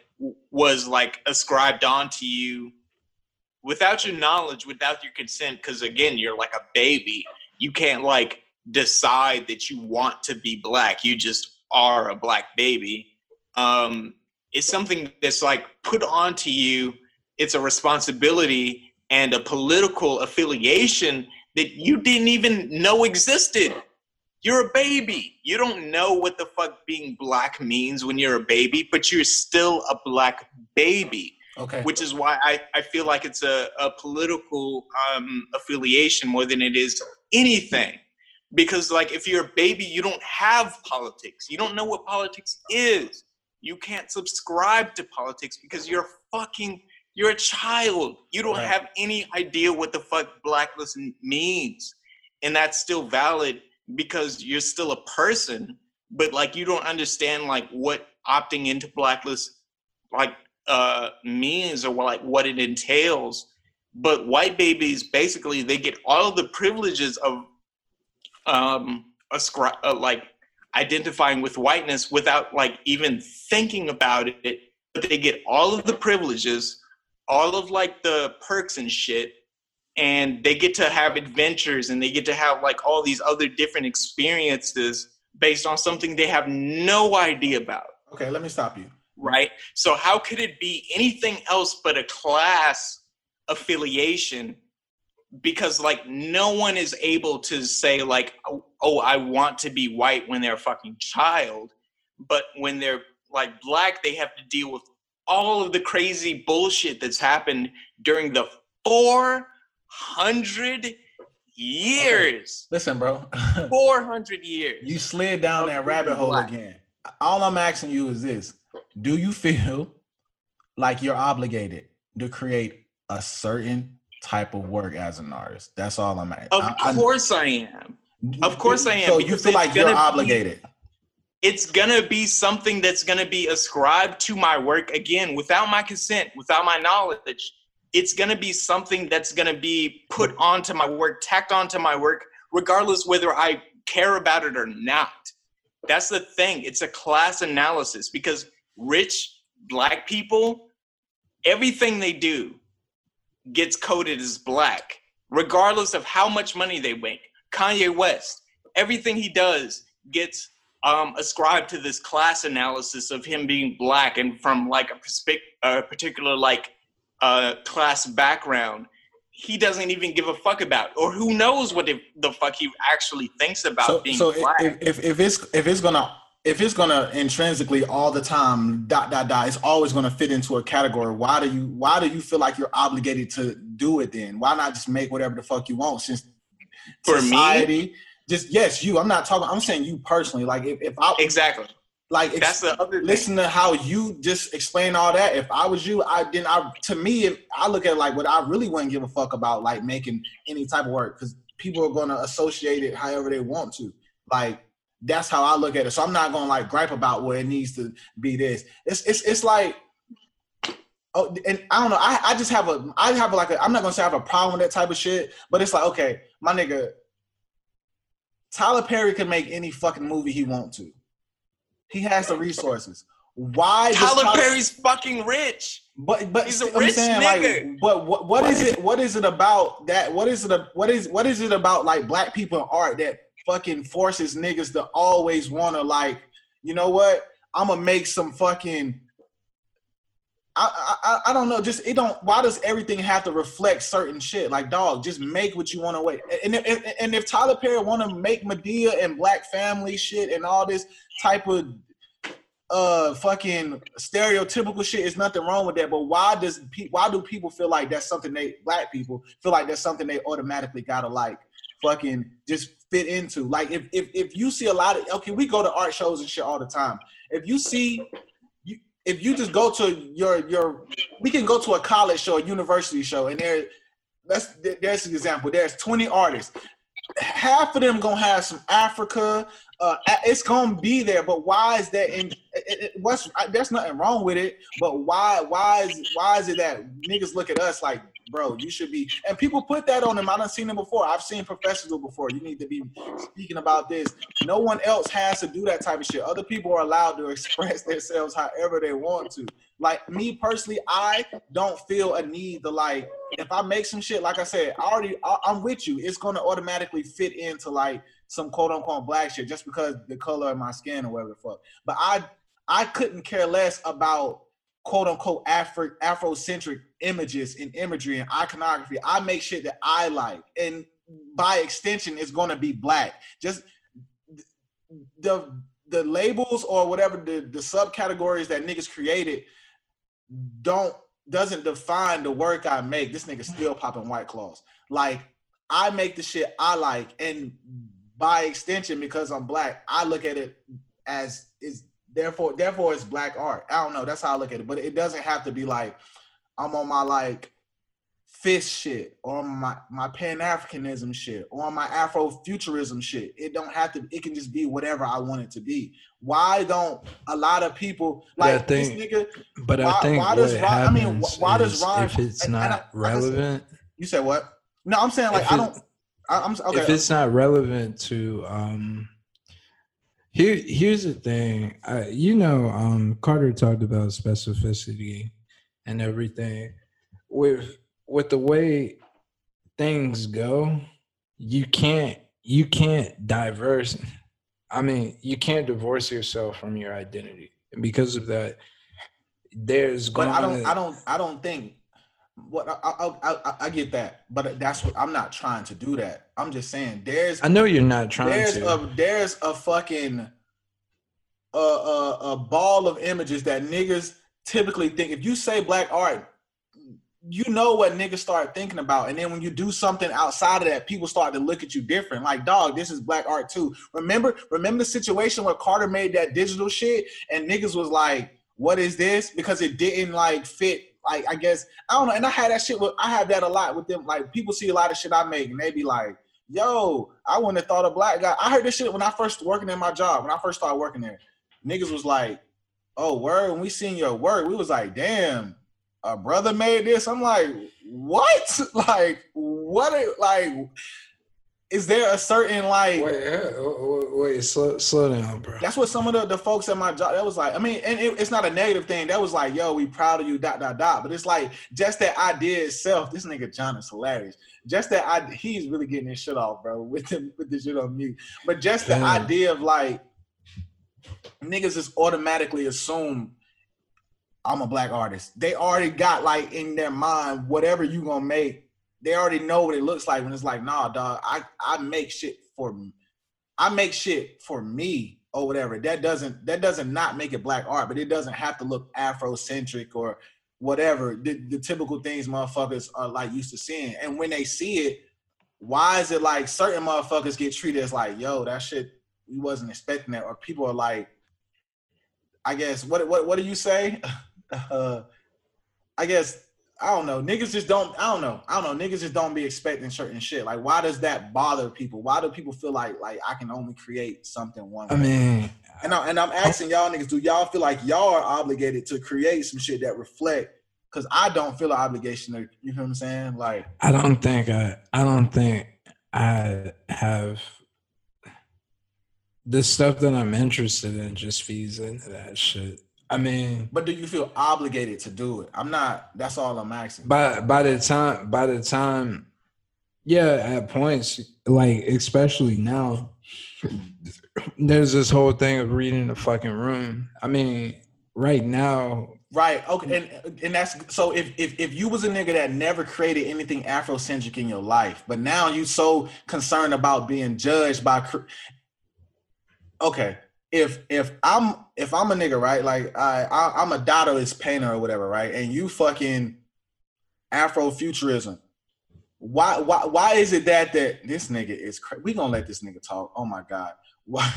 was like ascribed onto you without your knowledge, without your consent. Because again, you're like a baby. You can't like decide that you want to be black. You just are a black baby. Um, it's something that's like put onto you. It's a responsibility and a political affiliation that you didn't even know existed. You're a baby. You don't know what the fuck being black means when you're a baby, but you're still a black baby. Okay. Which is why I, I feel like it's a, a political um, affiliation more than it is anything. Because like, if you're a baby, you don't have politics. You don't know what politics is. You can't subscribe to politics because you're fucking, you're a child. You don't right. have any idea what the fuck blacklist means. And that's still valid because you're still a person, but like, you don't understand like what opting into blacklist like uh, means or like what it entails. But white babies, basically, they get all the privileges of um, ascri- uh, like identifying with whiteness without like even thinking about it. But they get all of the privileges, all of like the perks and shit, and they get to have adventures and they get to have like all these other different experiences based on something they have no idea about. Okay, let me stop you. Right? So how could it be anything else but a class affiliation? Because like no one is able to say like, oh, oh, I want to be white when they're a fucking child. But when they're like black, they have to deal with all of the crazy bullshit that's happened during the four hundred years. Okay. Listen, bro. four hundred years. You slid down that rabbit hole black. Again. All I'm asking you is this. Do you feel like you're obligated to create a certain type of work as an artist? That's all I'm asking. Of I, course I, I am. Of course I am. So you feel like you're obligated. Be, it's going to be something that's going to be ascribed to my work, again, without my consent, without my knowledge. It's going to be something that's going to be put onto my work, tacked onto my work, regardless whether I care about it or not. That's the thing. It's a class analysis because rich black people, everything they do gets coded as black, regardless of how much money they make. Kanye West, everything he does gets um, ascribed to this class analysis of him being black and from like a, perspic- a particular like uh, class background. He doesn't even give a fuck about, or who knows what the, the fuck he actually thinks about so, being so black. So if, if if it's if it's gonna if it's gonna intrinsically all the time dot dot dot, it's always gonna fit into a category. Why do you why do you feel like you're obligated to do it then? Why not just make whatever the fuck you want? Since for society, me, just yes, you. I'm not talking. I'm saying you personally. Like if, if I exactly like that's ex- the other thing. Listen to how you just explain all that. If I was you, I then I to me, if I look at it like what I really wouldn't give a fuck about, like making any type of work, because people are going to associate it however they want to. Like that's how I look at it. So I'm not going to like gripe about where it needs to be. This it's it's it's like oh, and I don't know. I I just have a I have like a, I'm not going to say I have a problem with that type of shit, but it's like okay, my nigga, Tyler Perry can make any fucking movie he wants to. He has the resources. Why Tyler, Tyler Perry's fucking rich? But but he's a I'm rich saying, nigga. Like, but what, what is it? What is it about that? What is it? What is what is it about like black people in art that fucking forces niggas to always want to like, you know what? I'm gonna make some fucking. I, I I don't know. Just it don't. Why does everything have to reflect certain shit? Like dog, just make what you want to wait. And if, and if Tyler Perry want to make Madea and Black Family shit and all this type of uh fucking stereotypical shit, there's nothing wrong with that. But why does pe- why do people feel like that's something they black people feel like that's something they automatically gotta like fucking just fit into? Like if if if you see a lot of okay, we go to art shows and shit all the time. If you see. If you just go to your your, we can go to a college show, a university show, and there, that's there's an example. There's twenty artists. Half of them gonna have some Africa. Uh, it's gonna be there, but why is that? And what's there's nothing wrong with it, but why why is why is it that niggas look at us like, bro, you should be? And people put that on them. I done seen them before. I've seen professionals before. You need to be speaking about this. No one else has to do that type of shit. Other people are allowed to express themselves however they want to. Like me personally, I don't feel a need to like, if I make some shit, like I said, I already, I, I'm with you. It's going to automatically fit into like some quote unquote black shit just because the color of my skin or whatever the fuck. But I, I couldn't care less about quote unquote Afro Afrocentric images and imagery and iconography. I make shit that I like. And by extension, it's going to be black. Just the, the labels or whatever the, the subcategories that niggas created don't doesn't define the work I make. This nigga still popping White Claws. Like I make the shit I like, and by extension, because I'm black, I look at it as is Therefore, therefore, it's black art. I don't know. That's how I look at it. But it doesn't have to be like I'm on my like fish shit or my my Pan-Africanism shit or my Afrofuturism shit. It don't have to. It can just be whatever I want it to be. Why don't a lot of people like this nigga? But I think why does I mean why does Ron? If it's not relevant, you said what? No, I'm saying like I don't. I'm okay. If it's not relevant to um. Here, here's the thing, I, you know, um, Carter talked about specificity and everything. With with the way things go, you can't you can't diverse. I mean, you can't divorce yourself from your identity, and because of that, there's going. But I don't, to, I don't, I don't think. What I, I I I get that, but that's what I'm not trying to do. That I'm just saying there's. I know you're not trying there's to. A, there's a fucking a, a a ball of images that niggas typically think. If you say black art, you know what niggas start thinking about, and then when you do something outside of that, people start to look at you different. Like, dog, this is black art too. Remember, remember the situation where Carter made that digital shit, and niggas was like, "What is this?" Because it didn't like fit. Like, I guess, I don't know. And I had that shit with, I have that a lot with them. Like, people see a lot of shit I make and they be like, yo, I wouldn't have thought a black guy. I heard this shit when I first working in my job, when I first started working there. Niggas was like, oh, word, when we seen your work, we was like, damn, a brother made this. I'm like, what? Like, what? Are, like, is there a certain, like. Wait, wait, wait slow, slow down, bro. That's what some of the, the folks at my job, that was like, I mean, and it, it's not a negative thing. That was like, yo, we proud of you, dot, dot, dot. But it's like, just that idea itself, this nigga John is hilarious. Just that idea, he's really getting his shit off, bro, with the, with the shit on mute. But just the Damn. idea of like, niggas just automatically assume I'm a black artist. They already got like in their mind, whatever you gonna make, they already know what it looks like when it's like, nah, dog, I, I make shit for I make shit for me or whatever. That doesn't that doesn't not make it black art, but it doesn't have to look Afrocentric or whatever. The, the typical things motherfuckers are like used to seeing. And when they see it, why is it like certain motherfuckers get treated as like, yo, that shit, we wasn't expecting that? Or people are like, I guess, what what what do you say? uh, I guess I don't know. Niggas just don't, I don't know. I don't know. Niggas just don't be expecting certain shit. Like, why does that bother people? Why do people feel like, like I can only create something one way? I mean, and, I, and I'm asking y'all niggas, do y'all feel like y'all are obligated to create some shit that reflect? Because I don't feel an obligation to, you know what I'm saying? Like, I don't think I, I don't think I have the stuff that I'm interested in just feeds into that shit. I mean, but do you feel obligated to do it? I'm not. That's all I'm asking. By by the time, by the time, yeah, at points like especially now, there's this whole thing of reading the fucking room. I mean, right now, right? Okay, and and that's so. If if if you was a nigga that never created anything Afrocentric in your life, but now you so concerned about being judged by, okay. If if I'm if I'm a nigga, right, like I, I I'm a Dadaist painter or whatever, right, and you fucking Afrofuturism, why why why is it that that this nigga is cra- we gonna let this nigga talk? Oh my god, why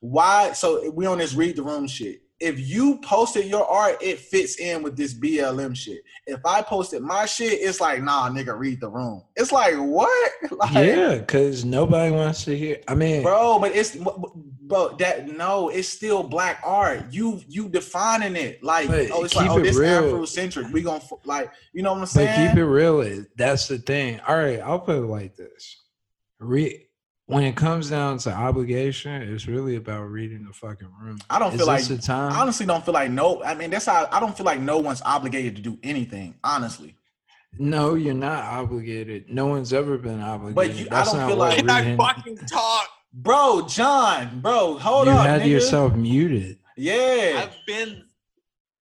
why? So we on this read the room shit. If you posted your art, it fits in with this B L M shit. If I posted my shit, it's like, nah, nigga, read the room. It's like, what? Like, yeah, because nobody wants to hear. I mean, bro, but it's, bro, that no, it's still black art. You you defining it like, oh, it's like, oh, this Afrocentric. We gonna like, you know what I'm saying? But keep it real. That's the thing. All right, I'll put it like this. Read. When it comes down to obligation, it's really about reading the fucking room. I don't Is feel like the time? I honestly don't feel like no. I mean, that's how I don't feel like no one's obligated to do anything. Honestly, no, you're not obligated. No one's ever been obligated. But you, I don't feel like I fucking talk, bro, John, bro. Hold on, you had nigga. yourself muted. Yeah, I've been,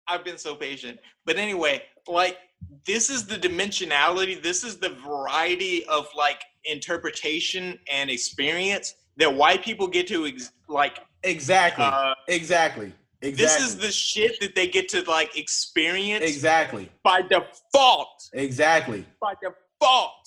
I've been so patient. But anyway, like this is the dimensionality. This is the variety of like. interpretation and experience that white people get to ex- like exactly. Uh, exactly exactly this is the shit that they get to like experience exactly by default exactly by default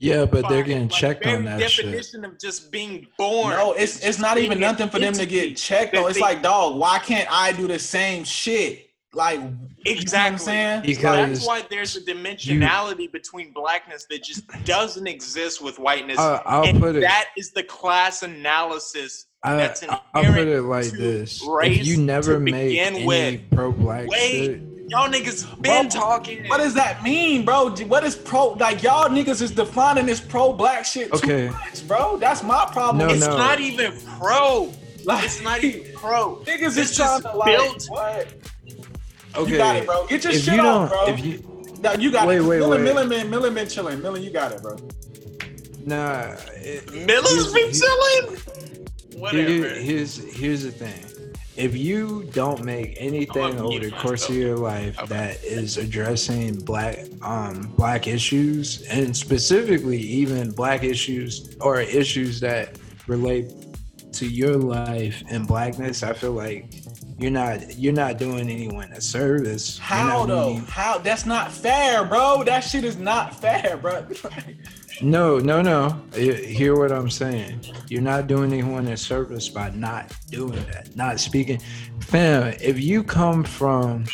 Yeah, but they're getting like, checked on that shit. The definition of just being born. No, it's it's not even nothing for them to get checked on. It's like, dog, why can't I do the same shit? Like, exactly. You know what I'm saying? Because that's why there's a dimensionality you, between blackness that just doesn't exist with whiteness. I, I'll and put it, that is the class analysis I, that's inherent I'll put it like to this. Race if you never made any pro-black shit. Y'all niggas been bro, talking. What does that mean, bro? What is pro? Like, y'all niggas is defining this pro-black shit too okay. much, bro. That's my problem. No, it's no. not even pro. Like, it's not even pro. Niggas is trying to like, built. What? Okay. You got it, bro. Get your if shit you off, bro. If you, no, you got wait, it. Wait, Millen, wait, Millen, Millen, Millen been chilling. Millen, you got it, bro. Nah. It, Millen's been chilling? Whatever. Here, here's, here's the thing. If you don't make anything over the course of your life okay. that is addressing black um black issues, and specifically even black issues or issues that relate to your life and blackness, I feel like you're not you're not doing anyone a service. How though? Meaning, How? That's not fair, bro. That shit is not fair, bro. No, no, no. Hear what I'm saying. You're not doing anyone a service by not doing that, not speaking. Fam, if you come from,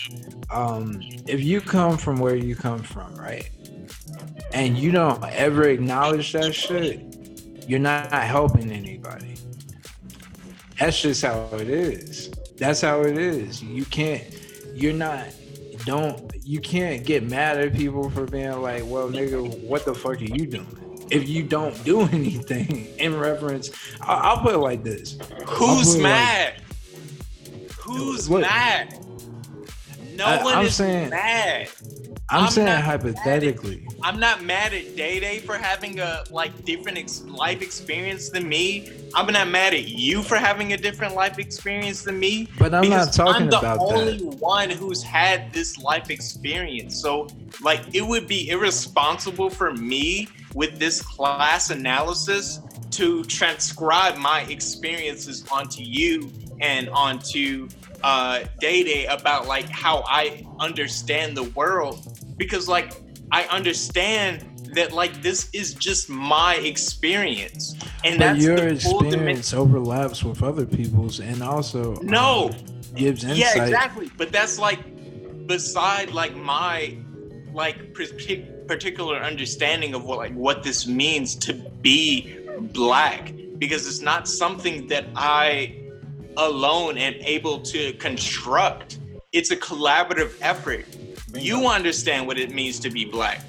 um, if you come from where you come from, right, and you don't ever acknowledge that shit, you're not helping anybody. That's just how it is. That's how it is. You can't, you're not, don't, you can't get mad at people for being like, well, nigga, what the fuck are you doing? If you don't do anything in reference, I'll, I'll put it like this. Who's mad? Like, Who's look, mad? No I, one I'm is saying, mad. I'm, I'm saying hypothetically. At, I'm not mad at Day-Day for having a like different ex- life experience than me. I'm not mad at you for having a different life experience than me. But I'm not talking about that. I'm the only one who's had this life experience. So like it would be irresponsible for me with this class analysis to transcribe my experiences onto you and onto uh, Day-Day about like how I understand the world. Because like I understand that like this is just my experience, and but that's your the experience full overlaps with other people's, and also no um, gives insight. Yeah, exactly. But that's like beside like my like particular understanding of what like what this means to be black, because it's not something that I alone am able to construct. It's a collaborative effort. You understand what it means to be black.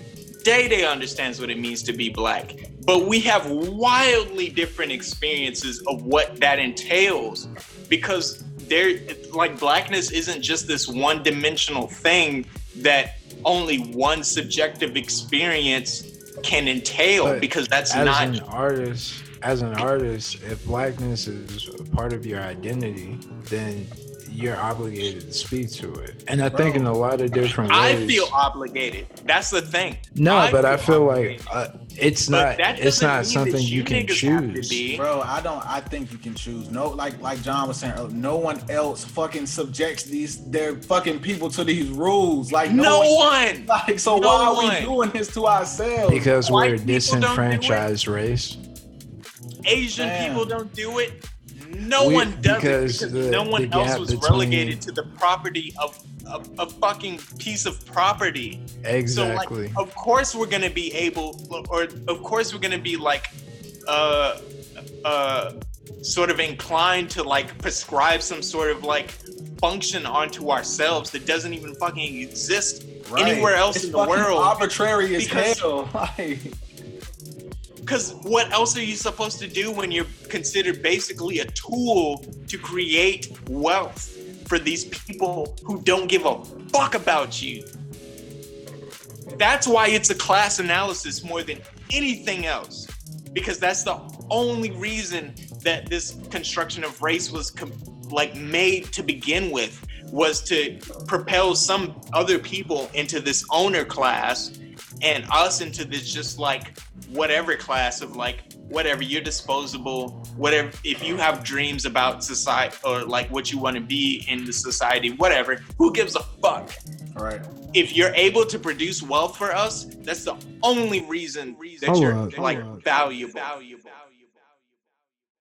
Day-Day understands what it means to be black. But we have wildly different experiences of what that entails, because there, like blackness isn't just this one-dimensional thing that only one subjective experience can entail, but because that's as not... As an artist, as an artist, if blackness is a part of your identity, then you're obligated to speak to it. And I Bro, think in a lot of different ways. I feel obligated. That's the thing. No, I but feel I feel obligated. like uh, it's but not it's not something you can choose. Bro, I don't I think you can choose. No, like like John was saying earlier, no one else fucking subjects these their fucking people to these rules. Like no, no one, one. Like so no why one. are we doing this to ourselves? Because White we're a disenfranchised do race. Asian Damn. people don't do it. No we, one does because it because the, no one else was between... relegated to the property of a fucking piece of property. Exactly. So like, of course we're gonna be able, or of course we're gonna be like, uh, uh, sort of inclined to like prescribe some sort of like function onto ourselves that doesn't even fucking exist right. anywhere else it's in the world. Arbitrary as hell. Like. Because what else are you supposed to do when you're considered basically a tool to create wealth for these people who don't give a fuck about you? That's why it's a class analysis more than anything else, because that's the only reason that this construction of race was com- like made to begin with, was to propel some other people into this owner class and us into this just like whatever class of like whatever, you're disposable, whatever. If you have dreams about society or like what you want to be in the society, whatever, who gives a fuck? All right. If you're able to produce wealth for us, that's the only reason that hold you're on, like on. valuable. valuable.